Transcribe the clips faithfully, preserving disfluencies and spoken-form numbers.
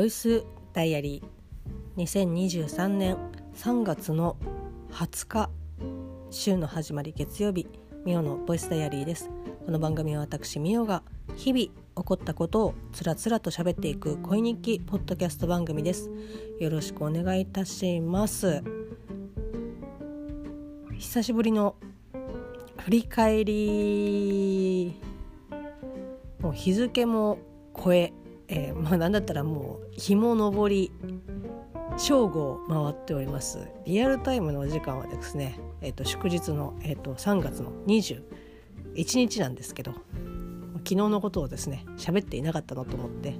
ボイスダイアリーにせんにじゅうさんねんさんがつのはつか、週の始まり月曜日、ミオのボイスダイアリーです。この番組は私ミオが日々起こったことをつらつらと喋っていく恋日記ポッドキャスト番組です。よろしくお願いいたします。久しぶりの振り返り、もう日付も超ええーまあ、なんだったらもう日も昇り正午を回っております。リアルタイムのお時間はですね、えー、と祝日の、えー、とさんがつのにじゅういちにちなんですけど、昨日のことをですね喋っていなかったなと思って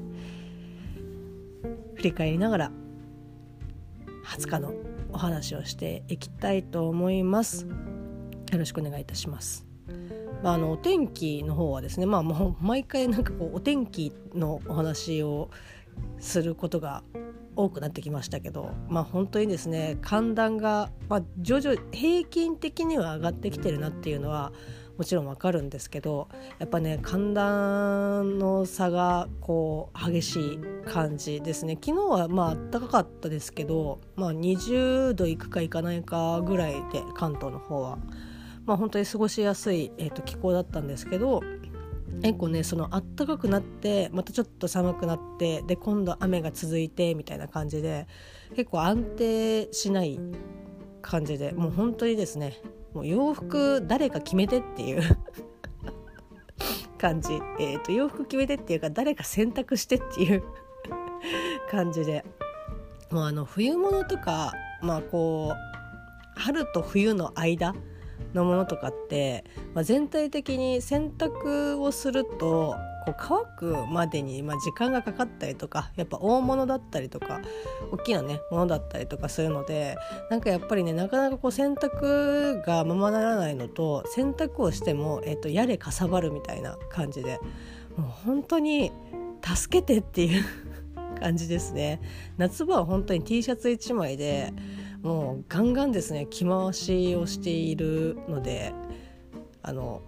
振り返りながらはつかのお話をしていきたいと思います。よろしくお願いいたします。まあ、あのお天気の方はですね、まあ、もう毎回なんかこうお天気のお話をすることが多くなってきましたけど、まあ、本当にですね寒暖が、まあ、徐々平均的には上がってきてるなっていうのはもちろんわかるんですけど、やっぱね寒暖の差がこう激しい感じですね。昨日はまあ暖かかったですけど、まあ、にじゅうどいくかいかないかぐらいで関東の方はまあ、本当に過ごしやすい、えー、と気候だったんですけど、結構ねその暖かくなってまたちょっと寒くなってで今度雨が続いてみたいな感じで結構安定しない感じで、もう本当にですねもう洋服誰か決めてっていう感じ、えー、と洋服決めてっていうか誰か洗濯してっていう感じで、もうあの冬物とか、まあ、こう春と冬の間のものとかって、まあ、全体的に洗濯をするとこう乾くまでにまあ時間がかかったりとか、やっぱ大物だったりとか大きなねものだったりとかするので、なんかやっぱりねなかなかこう洗濯がままならないのと、洗濯をしても、えーと、やれかさばるみたいな感じで、もう本当に助けてっていう感じですね。夏場は本当に T シャツいちまいでもうガンガンですね着回しをしているので、あの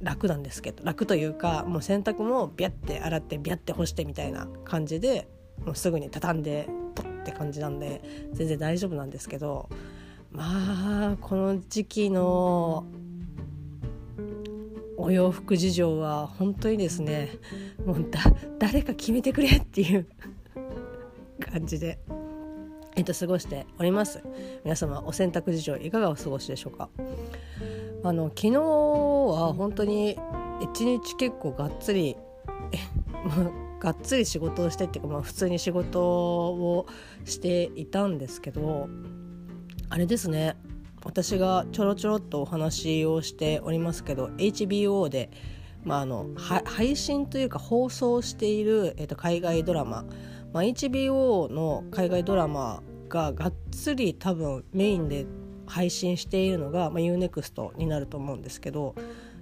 楽なんですけど、楽というかもう洗濯もビャって洗ってビャって干してみたいな感じで、もうすぐに畳んでポッって感じなんで全然大丈夫なんですけど、まあこの時期のお洋服事情は本当にですねもうだ誰か決めてくれっていう感じでえっと、過ごしております。皆様お洗濯事情いかがお過ごしでしょうか。あの昨日は本当に一日結構がっつりえ、まあ、がっつり仕事をしてっていうか、まあ、普通に仕事をしていたんですけど、あれですね私がちょろちょろっとお話をしておりますけど エイチビーオー で、まあ、あの配信というか放送している、えっと、海外ドラマ、まあ、エイチビーオー の海外ドラマががっつり多分メインで配信しているのが、まあ、ユーネクスト になると思うんですけど、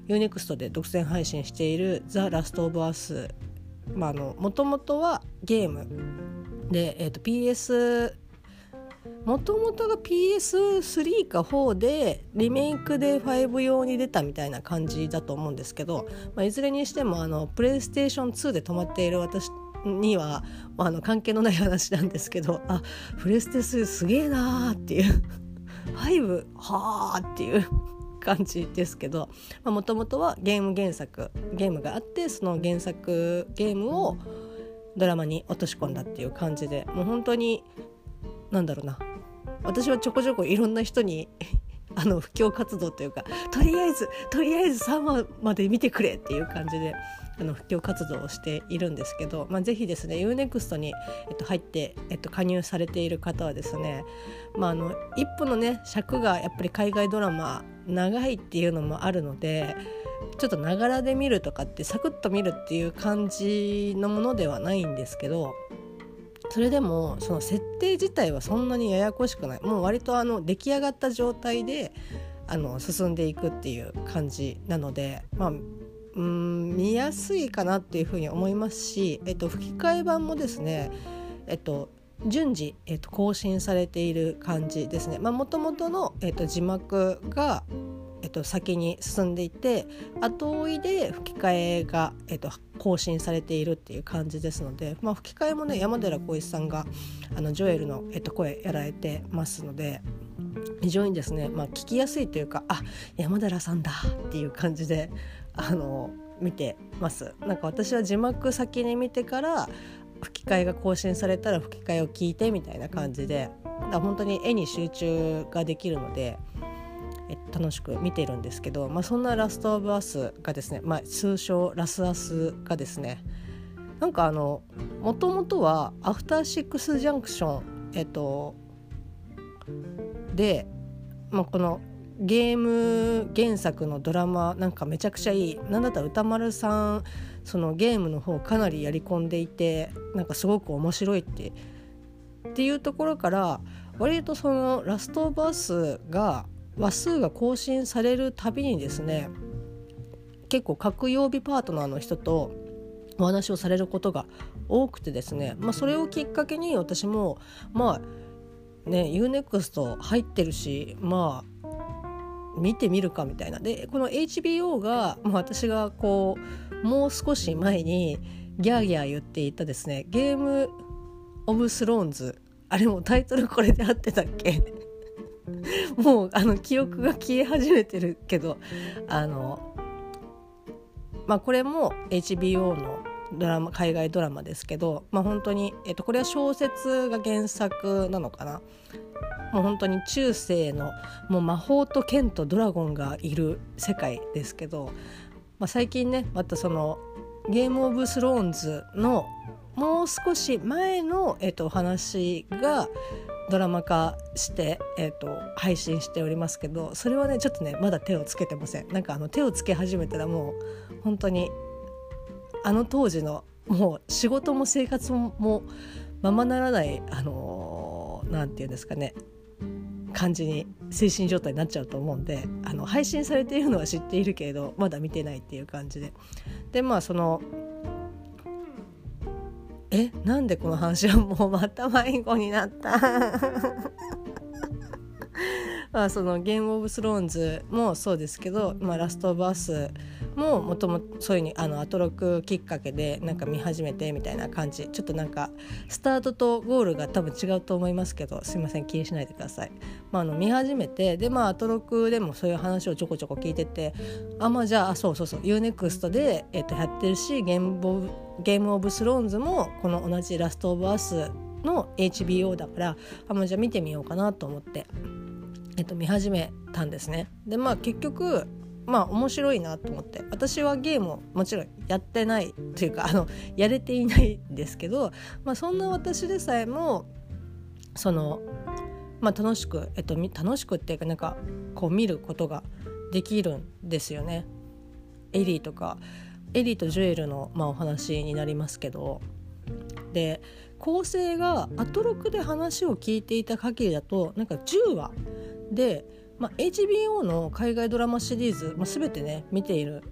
ユーネクスト で独占配信している The Last of Us、 もともとはゲームで、えー、と ピーエス もともとが ピーエススリー かフォーでリメイクでファイブ用に出たみたいな感じだと思うんですけど、まあ、いずれにしてもあのプレイステーションツーで止まっている私にはあの関係のない話なんですけど、あプレステスすげえなーっていうファイブはーっていう感じですけど、もともとはゲーム原作ゲームがあって、その原作ゲームをドラマに落とし込んだっていう感じで、もう本当になんだろうな、私はちょこちょこいろんな人にあの布教活動というか、とりあえずとりあえずさんわまで見てくれっていう感じであの布教活動をしているんですけど、まあ、ぜひですね ユーネクスト に、えっと、入って、えっと、加入されている方はですね、まあ、あの一歩のね尺がやっぱり海外ドラマ長いっていうのもあるので、ちょっとながらで見るとかってサクッと見るっていう感じのものではないんですけど、それでもその設定自体はそんなにややこしくない、もう割とあの出来上がった状態であの進んでいくっていう感じなので、まあ、うーん見やすいかなっていうふうに思いますし、えっと、吹き替え版もですね、えっと、順次、えっと、更新されている感じですね。まあ、元々の、えっと、字幕がえっと、先に進んでいて、後追いで吹き替えが、えっと、更新されているっていう感じですので、まあ、吹き替えもね山寺宏一さんがあのジョエルの、えっと、声やられてますので、非常にですね、まあ、聞きやすいというか、あ、山寺さんだっていう感じであの見てます。なんか私は字幕先に見てから吹き替えが更新されたら吹き替えを聞いてみたいな感じで、本当に絵に集中ができるので楽しく見ているんですけど、まあ、そんなラストオブアスがですね、まあ、通称ラスアスがですね、なんかあのもともとはアフターシックスジャンクション、えっと、で、まあ、このゲーム原作のドラマなんかめちゃくちゃいい、なんだったら歌丸さんそのゲームの方かなりやり込んでいて、なんかすごく面白いってっていうところから、割とそのラストオブアスが話数が更新されるたびにですね、結構各曜日パートナーの人とお話をされることが多くてですね、まあ、それをきっかけに私もまあね ユーネクスト 入ってるし、まあ見てみるかみたいな。でこの エイチビーオー が、まあ、私がこうもう少し前にギャーギャー言っていたですね、ゲームオブスローンズ、あれもタイトルこれで合ってたっけもうあの記憶が消え始めてるけど、あの、まあ、これも エイチビーオー のドラマ、海外ドラマですけど、まあ、本当に、えっと、これは小説が原作なのかな。もう本当に中世のもう魔法と剣とドラゴンがいる世界ですけど、まあ、最近ねまたそのゲームオブスローンズのもう少し前の、えっと、お話がドラマ化して、えっと、配信しておりますけど、それはねちょっとねまだ手をつけてません。なんかあの手をつけ始めたらもう本当にあの当時のもう仕事も生活もままならないあのー、なんていうんですかね感じに精神状態になっちゃうと思うんで、あの配信されているのは知っているけれどまだ見てないっていう感じで、でまあそのえなんでこの話はもうまた迷子になったまあそのゲームオブスローンズもそうですけど、まあ、ラストオブアスももともとそういうにあのアトロクきっかけでなんか見始めてみたいな感じ、ちょっとなんかスタートとゴールが多分違うと思いますけど、すいません気にしないでください。まあ、あの見始めて、でまあアトロクでもそういう話をちょこちょこ聞いてて、あまあじゃあそうそうそう ユーネクスト で、えっと、やってるしゲームオブ、ゲームオブスローンズもこの同じラストオブアスの エイチビーオー だから、あまあじゃあ見てみようかなと思ってえっと見始めたんですね。でまあ結局まあ面白いなと思って、私はゲームをもちろんやってないというかあのやれていないんですけど、まあ、そんな私でさえもその、まあ、楽しく、えっと、楽しくっていうかなんかこう見ることができるんですよね。エリーとかエリーとジュエルの、まあ、お話になりますけど、で構成がアトロクで話を聞いていた限りだとなんかじゅうわで、まあ、エイチビーオー の海外ドラマシリーズ、まあ、全てね見ている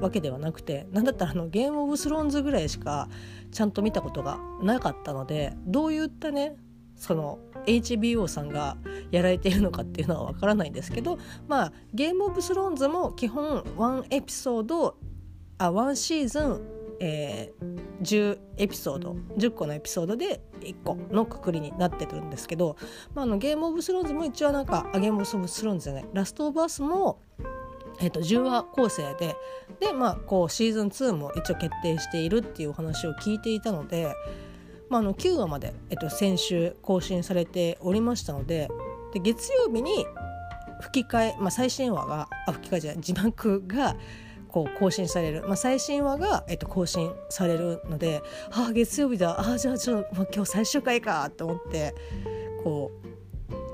わけではなくて、なんだったらあのゲームオブスローンズぐらいしかちゃんと見たことがなかったので、どういったねその エイチビーオー さんがやられているのかっていうのはわからないんですけど、まあ、ゲームオブスローンズも基本ワンエピソードあワンシーズン、えー、じゅうエピソードじゅっこのエピソードでいっこのくくりになってるんですけど、まあ、あのゲームオブスローンズも一応なんかあゲームオブスローンズじゃないラストオブアスも、えー、とじゅうわ構成でで、まあ、こうシーズンツーも一応決定しているっていうお話を聞いていたので、まあ、あのきゅうわまで、えー、と先週更新されておりましたの で, で月曜日に吹き替え、まあ、最新話があ吹き替えじゃない字幕がこう更新される、まあ、最新話が、えっと、更新されるので、あ月曜日だ、あじゃあちょっと、まあ、今日最終回かと思ってこ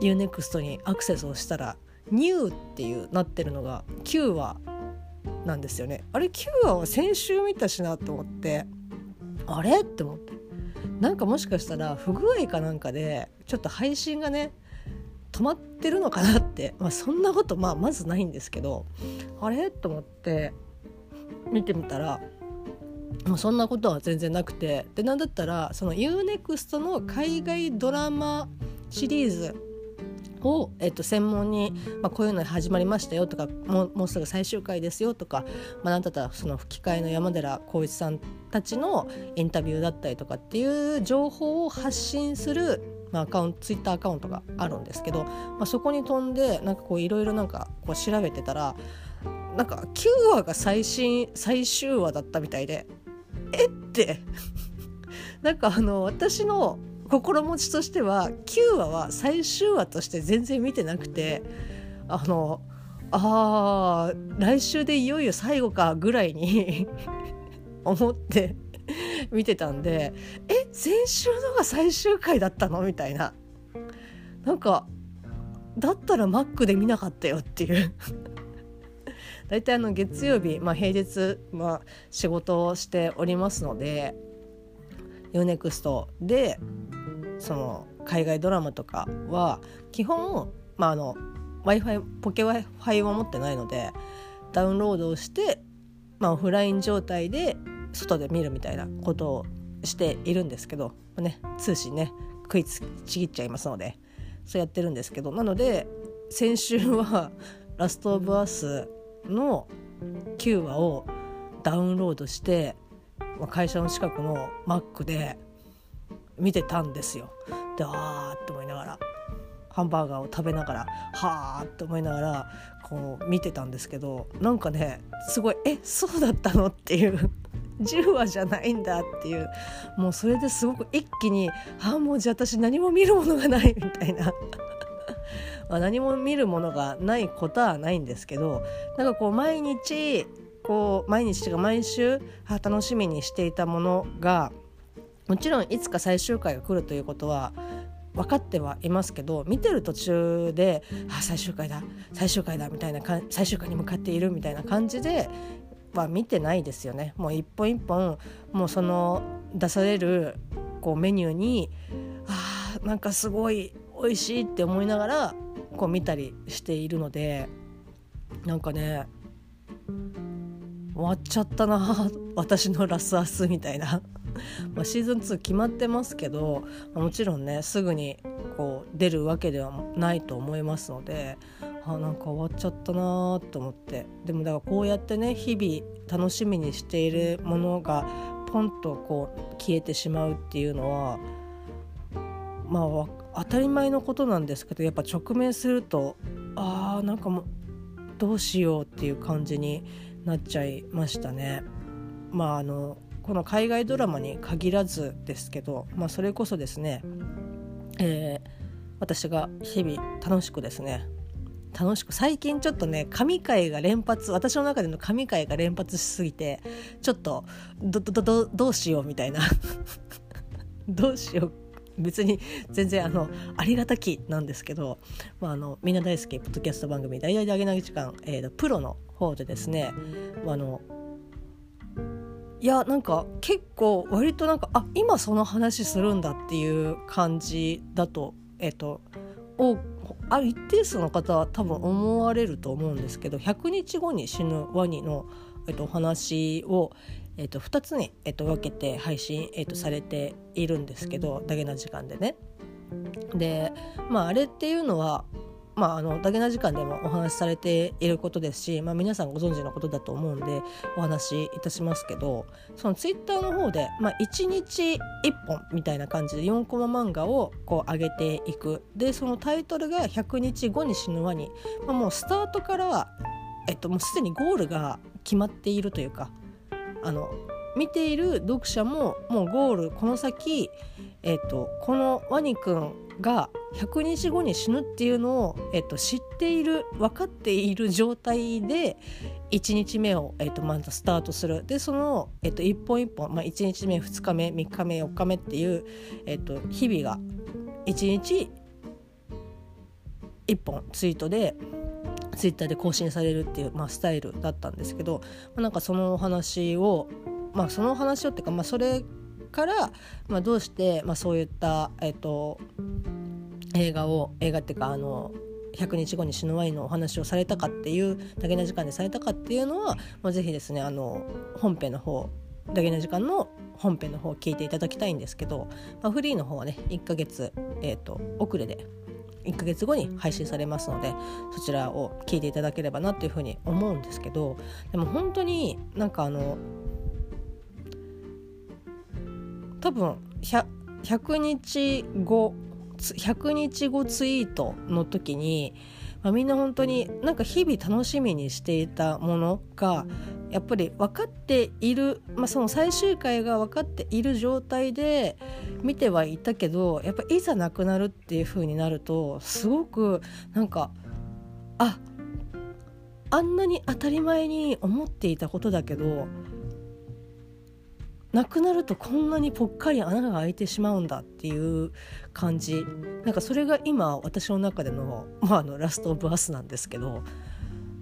う ユーネクスト にアクセスをしたらニューっていうなってるのがきゅうわなんですよね。あれきゅうわは先週見たしなと思って、あれって思って、なんかもしかしたら不具合かなんかでちょっと配信がね止まってるのかなって、まあ、そんなこと、まあ、まずないんですけど、あれと思って見てみたらもうそんなことは全然なくて、でなんだったらその ユーネクスト の海外ドラマシリーズを、えっと、専門に、まあ、こういうの始まりましたよとか、もう、もうすぐ最終回ですよとか、まあ、なんだったらその吹き替えの山寺宏一さんたちのインタビューだったりとかっていう情報を発信する、まあ、アカウント、ツイッターアカウントがあるんですけど、まあ、そこに飛んでなんかこういろいろなんかこう調べてたら、なんかきゅうわが最新最終話だったみたいで、えってなんかあの私の心持ちとしてはきゅうわは最終話として全然見てなくて、あのあ来週でいよいよ最後かぐらいに思って見てたんで、え先週のが最終回だったのみたいな、なんかだったらマックで見なかったよっていうだいたいあの月曜日、まあ、平日、まあ、仕事をしておりますので、ユーネクストでその海外ドラマとかは基本、まあ、あの Wi-Fi、ポケ Wi-Fi は持ってないのでダウンロードをして、まあ、オフライン状態で外で見るみたいなことをしているんですけど、ね、通信ね食いちぎっちゃいますので、そうやってるんですけど、なので先週はラストオブアスのきゅうわをダウンロードして会社の近くのマックで見てたんですよ。で、あーって思いながら、ハンバーガーを食べながら、はーって思いながらこう見てたんですけど、なんかねすごい、えそうだったのっていうじゅうわじゃないんだっていう、もうそれですごく一気に、あもうじゃあ私何も見るものがないみたいなまあ何も見るものがないことはないんですけど、なんかこう毎日こう毎日が毎週楽しみにしていたものが、もちろんいつか最終回が来るということは分かってはいますけど、見てる途中で、あ最終回だ最終回だみたいな、最終回に向かっているみたいな感じでは見てないですよね。もう一本一本、もうその出されるこうメニューに、あなんかすごい美味しいって思いながらこう見たりしているので、なんかね終わっちゃったな私のラスアスみたいなまあシーズンツー決まってますけど、もちろんねすぐにこう出るわけではないと思いますので、あなんか終わっちゃったなと思って、でもだからこうやってね日々楽しみにしているものがポンとこう消えてしまうっていうのは、まあ当たり前のことなんですけど、やっぱ直面すると、あなんかもうどうしようっていう感じになっちゃいましたね。まああのこの海外ドラマに限らずですけど、まあ、それこそですね、えー、私が日々楽しくですね楽しく最近ちょっとね神回が連発、私の中での神回が連発しすぎて、ちょっと ど, ど, ど, どうしようみたいなどうしよう、別に全然 あ, のありがたきなんですけど、まあ、あのみんな大好きポッドキャスト番組大々であげなげ時間、えー、プロの方でですね、あのいやなんか結構割となんか、あ今その話するんだっていう感じだと、えっとをあ一定数の方は多分思われると思うんですけど、ひゃくにちごに死ぬワニの、えっと、お話を、えっと、ふたつに、えっと、分けて配信、えっと、されているんですけど、ダゲな時間でね。で、まあ、あれっていうのは、まあ、あのダゲな時間でもお話しされていることですし、まあ、皆さんご存知のことだと思うんでお話しいたしますけど、そのツイッターの方で、まあ、いちにちいっぽんみたいな感じでよんコマ漫画をこう上げていく。でそのタイトルがひゃくにちごに死ぬワニ、まあ、もうスタートから、えっと、もうすでにゴールが決まっているというか、あの見ている読者ももうゴール、この先、えっと、このワニくんがひゃくにちごに死ぬっていうのを、えっと、知っている、分かっている状態でいちにちめを、えっと、まずスタートする。でその、えっと、いっぽんいっぽん、まあ、いちにちめふつかめみっかめよっかめっていう、えっと、日々がいちにちいっぽんツイートでツイッターで更新されるっていう、まあ、スタイルだったんですけど、まあ、なんかその話を、まあ、その話をっていうか、まあ、それから、まあ、どうして、まあ、そういった、えっと、映画を映画っていうかあのひゃくにちごに死ぬワインのお話をされたかっていう、ダゲな時間でされたかっていうのは、まあ、ぜひですねあの本編の方、ダゲな時間の本編の方を聞いていただきたいんですけど、まあ、フリーの方はねいっかげつ、えーと、遅れでいっかげつごに配信されますので、そちらを聞いていただければなというふうに思うんですけど、でも本当になんかあの多分ひゃくにちごひゃくにちごツイートの時に、まあ、みんな本当になんか日々楽しみにしていたものがやっぱり分かっている、まあ、その最終回が分かっている状態で見てはいたけど、やっぱいざなくなるっていう風になるとすごくなんかああんなに当たり前に思っていたことだけど、なくなるとこんなにぽっかり穴が開いてしまうんだっていう感じ、なんかそれが今私の中での、まあ、あのラストオブアスなんですけど、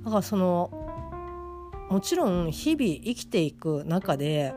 だからそのもちろん日々生きていく中で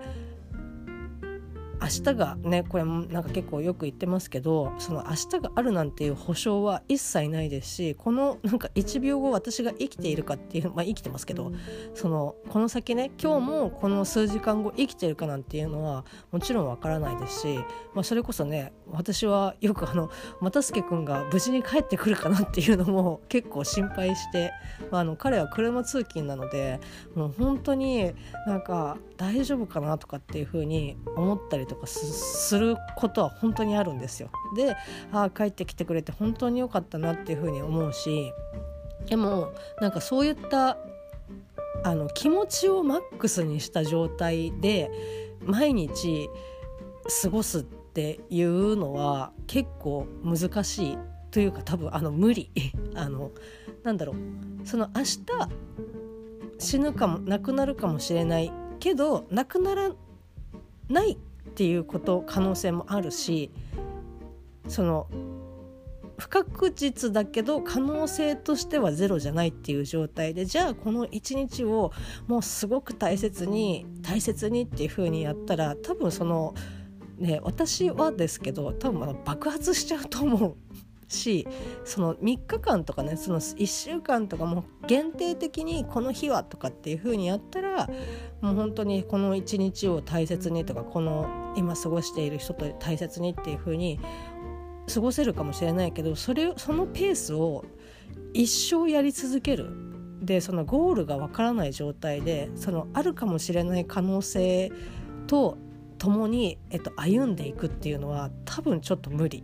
明日がね、これなんか結構よく言ってますけど、その明日があるなんていう保証は一切ないですし、このなんかいちびょうご私が生きているかっていう、まあ生きてますけど、そのこの先ね、今日もこの数時間後生きているかなんていうのはもちろんわからないですし、まあそれこそね、私はよくあの又助くんが無事に帰ってくるかなっていうのも結構心配して、まあ、あの彼は車通勤なのでもう本当になんか大丈夫かなとかっていうふうに思ったりとかとかすることは本当にあるんですよ。で、あ帰ってきてくれて本当に良かったなっていうふうに思うし、でもなんかそういったあの気持ちをマックスにした状態で毎日過ごすっていうのは結構難しいというか、多分あの無理あのなんだろう、その明日死ぬかもなくなるかもしれないけど、なくならないっていうこと可能性もあるし、その不確実だけど可能性としてはゼロじゃないっていう状態で、じゃあこの一日をもうすごく大切に大切にっていう風にやったら、多分そのね、私はですけど多分あの爆発しちゃうと思うし、そのみっかかんとかね、そのいっしゅうかんとかも限定的にこの日はとかっていう風にやったら、もう本当にこの一日を大切にとか、この今過ごしている人と大切にっていう風に過ごせるかもしれないけど、それそのペースを一生やり続ける。で、そのゴールがわからない状態で、そのあるかもしれない可能性と共に、えっと、歩んでいくっていうのは多分ちょっと無理。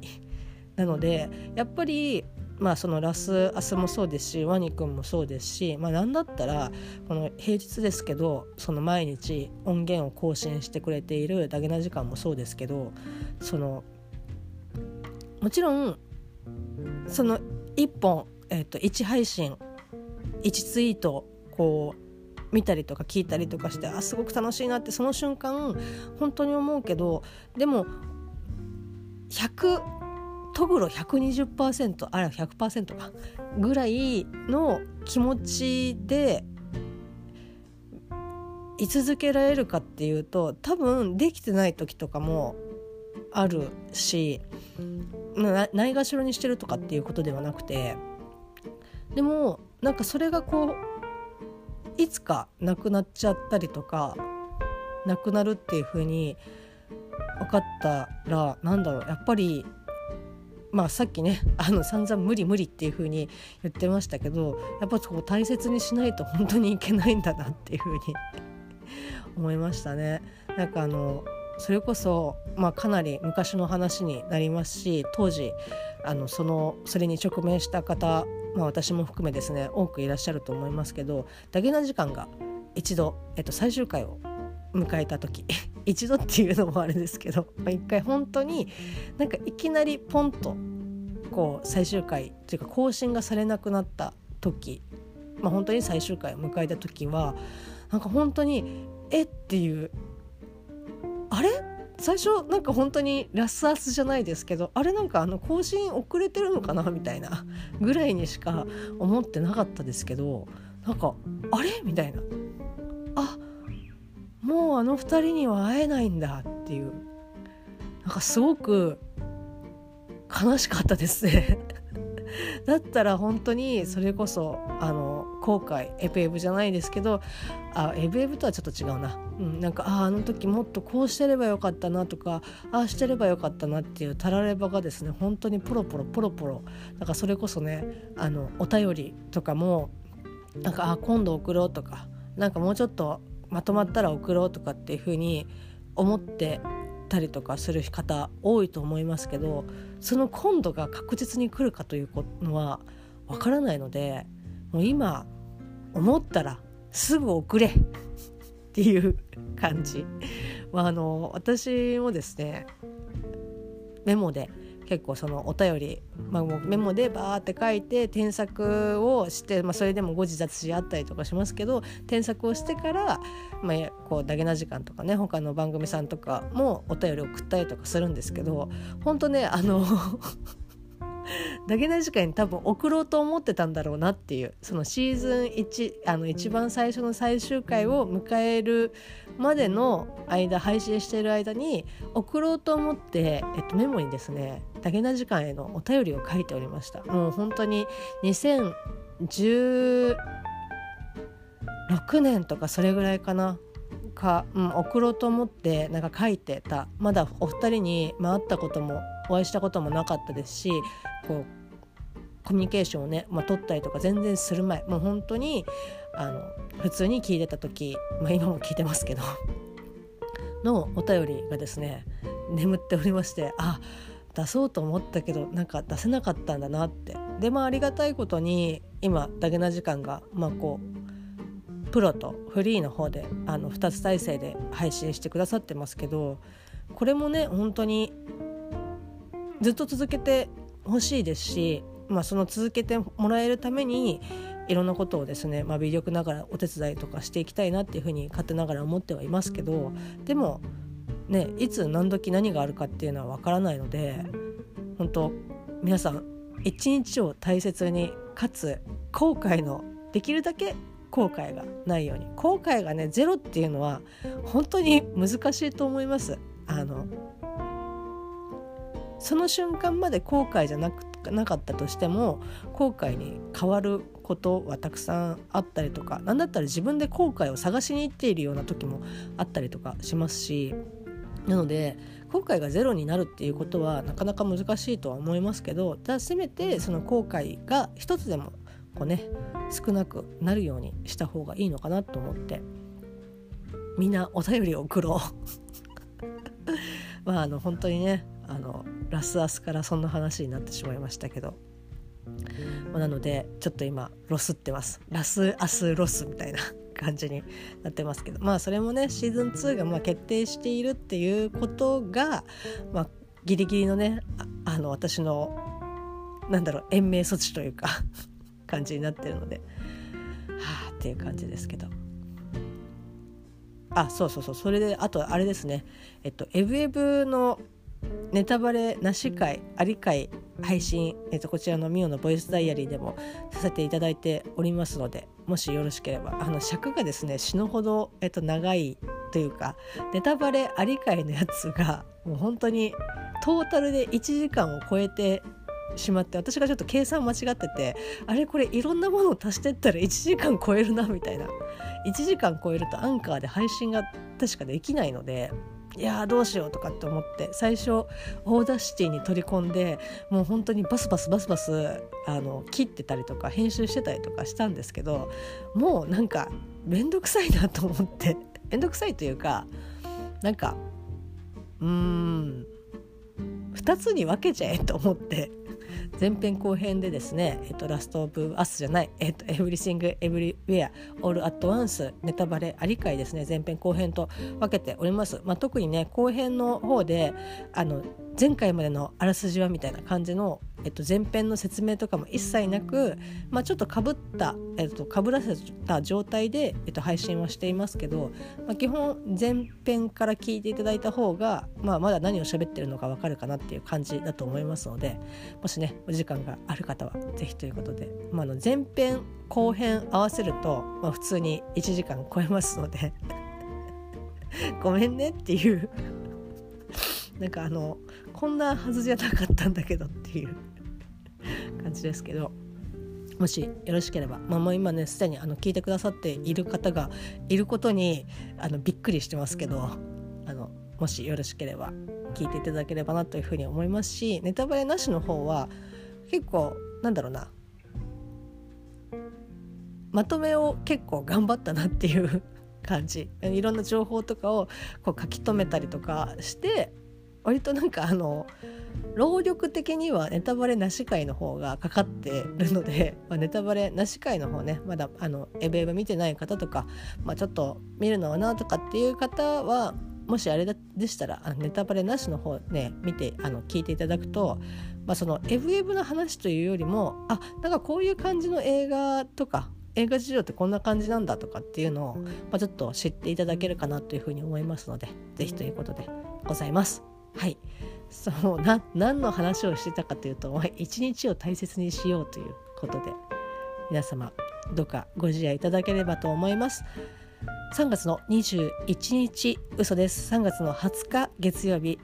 なのでやっぱり、まあ、そのラスアスもそうですし、ワニ君もそうですし、まあ、なんだったらこの平日ですけど、その毎日音源を更新してくれているダゲな時間もそうですけど、そのもちろんそのいっぽん、えっと、いち配信いちツイートこう見たりとか聞いたりとかして、あすごく楽しいなってその瞬間本当に思うけど、でもひゃくトグロ ひゃくにじゅっパーセント あら ひゃくパーセント かぐらいの気持ちで居続けられるかっていうと、多分できてない時とかもあるし、なないがしろにしてるとかっていうことではなくて、でもなんかそれがこういつかなくなっちゃったりとか、なくなるっていう風に分かったら、なんだろう、やっぱりまあ、さっきねあの散々無理無理っていう風に言ってましたけど、やっぱり大切にしないと本当にいけないんだなっていう風に思いましたね。なんかあのそれこそ、まあ、かなり昔の話になりますし、当時あのそのそれに直面した方、まあ、私も含めですね多くいらっしゃると思いますけど、ダゲな時間が一度、えっと、最終回を迎えた時一度っていうのもあれですけど、まあ、一回本当になんかいきなりポンとこう最終回というか更新がされなくなった時、まあ、本当に最終回を迎えた時はなんか本当にえっていう、あれ最初なんか本当にラスアスじゃないですけど、あれなんかあの更新遅れてるのかなみたいなぐらいにしか思ってなかったですけど、なんかあれみたいな、あもうあの二人には会えないんだっていう、なんかすごく悲しかったですねだったら本当にそれこそあの後悔、エブエブじゃないですけど、あエブエブとはちょっと違うな、うん、なんか あ, あの時もっとこうしてればよかったなとか、ああしてればよかったなっていうたらればがですね、本当にポロポロポロポロ、だからそれこそね、あのお便りとかもなんかあ今度送ろうとか、なんかもうちょっとまとまったら送ろうとかっていう風に思ってたりとかする方多いと思いますけど、その今度が確実に来るかというのはわからないので、もう今思ったらすぐ送れっていう感じ、まあ、あの私もですねメモで結構そのお便り、まあ、もうメモでバーって書いて添削をして、まあ、それでも誤字脱字あったりとかしますけど、添削をしてから、まあ、こうダゲな時間とかね、他の番組さんとかもお便り送ったりとかするんですけど、本当ねあのダゲな時間に多分送ろうと思ってたんだろうなっていう、そのシーズンいち、あの一番最初の最終回を迎えるまでの間、配信している間に送ろうと思って、えっと、メモにですねダゲな時間へのお便りを書いておりました。もう本当ににせんじゅうろくねんとかそれぐらいかなか、うん、送ろうと思ってなんか書いてた。まだお二人に、まあ、会ったこともお会いしたこともなかったですし、こうコミュニケーションをね、まあ、取ったりとか全然する前、もう本当にあの普通に聞いてた時、まあ、今も聞いてますけどのお便りがですね眠っておりまして、あ出そうと思ったけどなんか出せなかったんだなって。で、まあ、ありがたいことに今ダゲな時間が、まあ、こうプロとフリーの方であのふたつ体制で配信してくださってますけど、これもね本当にずっと続けてほしいですし、まあ、その続けてもらえるためにいろんなことをですね、まあ、微力ながらお手伝いとかしていきたいなっていうふうに勝手ながら思ってはいますけど、でもね、いつ何時何があるかっていうのは分からないので、本当皆さん一日を大切に、かつ後悔のできるだけ後悔がないように、後悔がねゼロっていうのは本当に難しいと思います。あのその瞬間まで後悔じゃなくなかったとしても後悔に変わることはたくさんあったりとか、なんだったら自分で後悔を探しに行っているような時もあったりとかしますし、なので後悔がゼロになるっていうことはなかなか難しいとは思いますけど、ただせめてその後悔が一つでもこう、ね、少なくなるようにした方がいいのかなと思って、みんなお便りを送ろうまあ、あの本当にねあのラスアスからそんな話になってしまいましたけど、まあ、なのでちょっと今ロスってます。ラスアスロスみたいな感じになってますけど、まあそれもねシーズンツーがまあ決定しているっていうことが、まあ、ギリギリのね あ, あの私のなんだろう延命措置というか感じになってるので、はあっていう感じですけど、あそうそうそう、それであとあれですね、えっとエブエブのネタバレなし会あり会配信、えっと、こちらのミオのボイスダイアリーでもさせていただいておりますので、もしよろしければ、あの尺がですね死ぬほど、えっと、長いというか、ネタバレあり会のやつがもう本当にトータルでいちじかんを超えてしまって、私がちょっと計算間違ってて、あれこれいろんなものを足してったらいちじかん超えるなみたいな、いちじかん超えるとアンカーで配信が確かできないので、いやーどうしようとかって思って最初オーダーシティに取り込んで、もう本当にバスバスバスバスあの切ってたりとか編集してたりとかしたんですけど、もうなんかめんどくさいなと思ってめんどくさいというか、なんかうーんふたつに分けちゃえと思って、前編後編でですね、えっと、ラストオブアスじゃない、えっと、エブリシングエブリウェアオールアットワンスネタバレあり会ですね、前編後編と分けております、まあ、特にね後編の方であの前回までのあらすじはみたいな感じの、えっと、前編の説明とかも一切なく、まあ、ちょっとかぶった、えっと、かぶらせた状態で、えっと、配信はしていますけど、まあ、基本前編から聞いていただいた方が、まあ、まだ何を喋ってるのか分かるかなっていう感じだと思いますので、もしねお時間がある方はぜひということで、まあ、あの前編後編合わせると、まあ、普通にいちじかん超えますのでごめんねっていうなんかあのこんなはずじゃなかったんだけどっていう感じですけど、もしよろしければ、まあ、もう今ねすでにあの聞いてくださっている方がいることにあのびっくりしてますけど、あのもしよろしければ聞いていただければなというふうに思いますし、ネタバレなしの方は結構なんだろうな、まとめを結構頑張ったなっていう感じ、いろんな情報とかをこう書き留めたりとかして、割となんかあの労力的にはネタバレなし回の方がかかってるので、まあ、ネタバレなし回の方ね、まだあのエベエベ見てない方とか、まあ、ちょっと見るのはなとかっていう方は、もしあれでしたらネタバレなしの方ね見てあの聞いていただくと、まあ、そのエブエブの話というよりも、あ、なんかこういう感じの映画とか映画事情ってこんな感じなんだとかっていうのを、まあ、ちょっと知っていただけるかなというふうに思いますので、ぜひということでございます。はい、そうな何の話をしてたかというと、一日を大切にしようということで、皆様どうかご自愛いただければと思います。さんがつのにじゅういちにち、嘘です、さんがつのはつか月曜日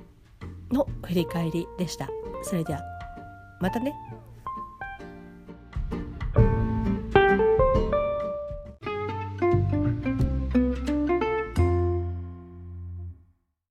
の振り返りでした。それではまたね。